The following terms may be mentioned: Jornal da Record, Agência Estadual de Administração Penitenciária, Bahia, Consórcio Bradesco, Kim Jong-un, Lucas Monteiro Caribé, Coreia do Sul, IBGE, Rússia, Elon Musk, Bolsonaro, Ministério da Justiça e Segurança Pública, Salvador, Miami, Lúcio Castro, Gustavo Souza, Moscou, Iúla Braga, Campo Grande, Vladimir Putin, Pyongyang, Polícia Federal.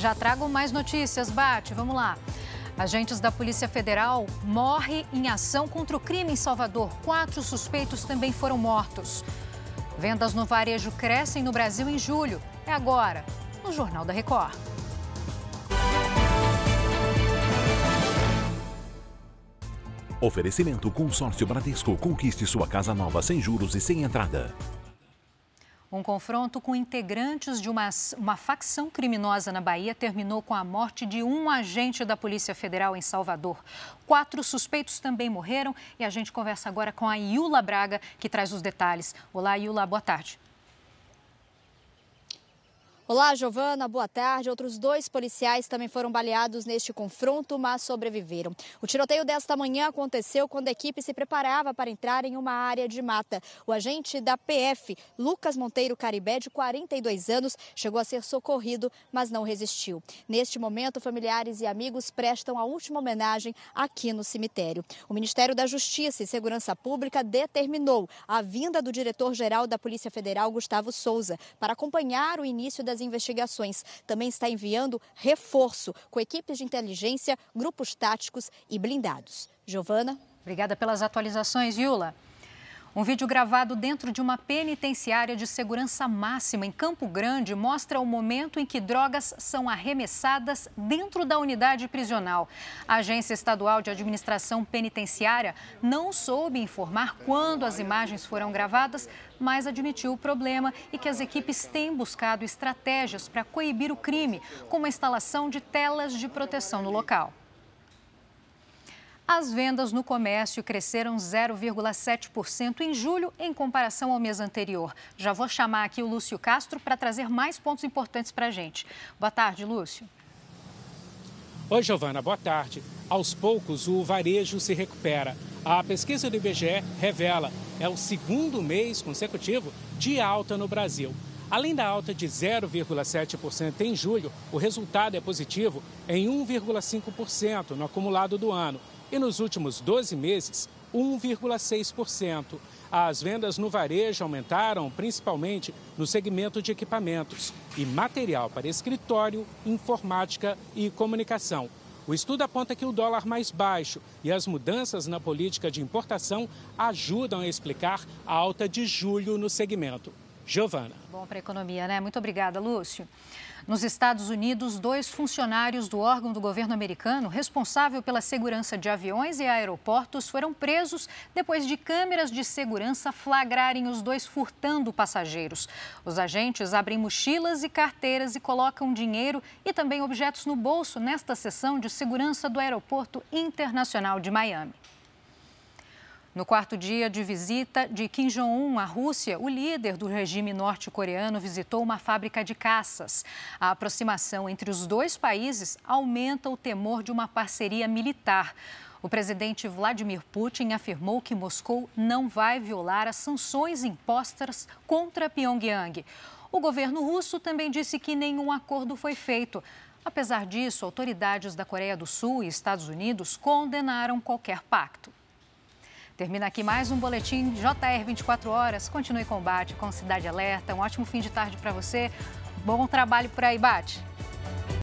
Já trago mais notícias, Bate, vamos lá. Agentes da Polícia Federal morrem em ação contra o crime em Salvador. 4 suspeitos também foram mortos. Vendas no varejo crescem no Brasil em julho. É agora, no Jornal da Record. Oferecimento Consórcio Bradesco. Conquiste sua casa nova sem juros e sem entrada. Um confronto com integrantes de uma facção criminosa na Bahia terminou com a morte de um agente da Polícia Federal em Salvador. 4 suspeitos também morreram e a gente conversa agora com a Iúla Braga, que traz os detalhes. Olá, Iúla, boa tarde. Olá, Giovana, boa tarde. Outros 2 policiais também foram baleados neste confronto, mas sobreviveram. O tiroteio desta manhã aconteceu quando a equipe se preparava para entrar em uma área de mata. O agente da PF, Lucas Monteiro Caribé, de 42 anos, chegou a ser socorrido, mas não resistiu. Neste momento, familiares e amigos prestam a última homenagem aqui no cemitério. O Ministério da Justiça e Segurança Pública determinou a vinda do diretor-geral da Polícia Federal, Gustavo Souza, para acompanhar o início das investigações. Também está enviando reforço com equipes de inteligência, grupos táticos e blindados. Giovana. Obrigada pelas atualizações, Iúla. Um vídeo gravado dentro de uma penitenciária de segurança máxima em Campo Grande mostra o momento em que drogas são arremessadas dentro da unidade prisional. A Agência Estadual de Administração Penitenciária não soube informar quando as imagens foram gravadas, mas admitiu o problema e que as equipes têm buscado estratégias para coibir o crime, como a instalação de telas de proteção no local. As vendas no comércio cresceram 0,7% em julho em comparação ao mês anterior. Já vou chamar aqui o Lúcio Castro para trazer mais pontos importantes para a gente. Boa tarde, Lúcio. Oi, Giovana, boa tarde. Aos poucos, o varejo se recupera. A pesquisa do IBGE revela que é o segundo mês consecutivo de alta no Brasil. Além da alta de 0,7% em julho, o resultado é positivo em 1,5% no acumulado do ano. E nos últimos 12 meses, 1,6%. As vendas no varejo aumentaram principalmente no segmento de equipamentos e material para escritório, informática e comunicação. O estudo aponta que o dólar mais baixo e as mudanças na política de importação ajudam a explicar a alta de julho no segmento. Giovana. Bom para a economia, né? Muito obrigada, Lúcio. Nos Estados Unidos, 2 funcionários do órgão do governo americano responsável pela segurança de aviões e aeroportos foram presos depois de câmeras de segurança flagrarem os 2 furtando passageiros. Os agentes abrem mochilas e carteiras e colocam dinheiro e também objetos no bolso nesta sessão de segurança do Aeroporto Internacional de Miami. No quarto dia de visita de Kim Jong-un à Rússia, o líder do regime norte-coreano visitou uma fábrica de caças. A aproximação entre os 2 países aumenta o temor de uma parceria militar. O presidente Vladimir Putin afirmou que Moscou não vai violar as sanções impostas contra Pyongyang. O governo russo também disse que nenhum acordo foi feito. Apesar disso, autoridades da Coreia do Sul e Estados Unidos condenaram qualquer pacto. Termina aqui mais um boletim JR 24 horas. Continue com o Bate, com Cidade Alerta. Um ótimo fim de tarde para você. Bom trabalho por aí, Bate.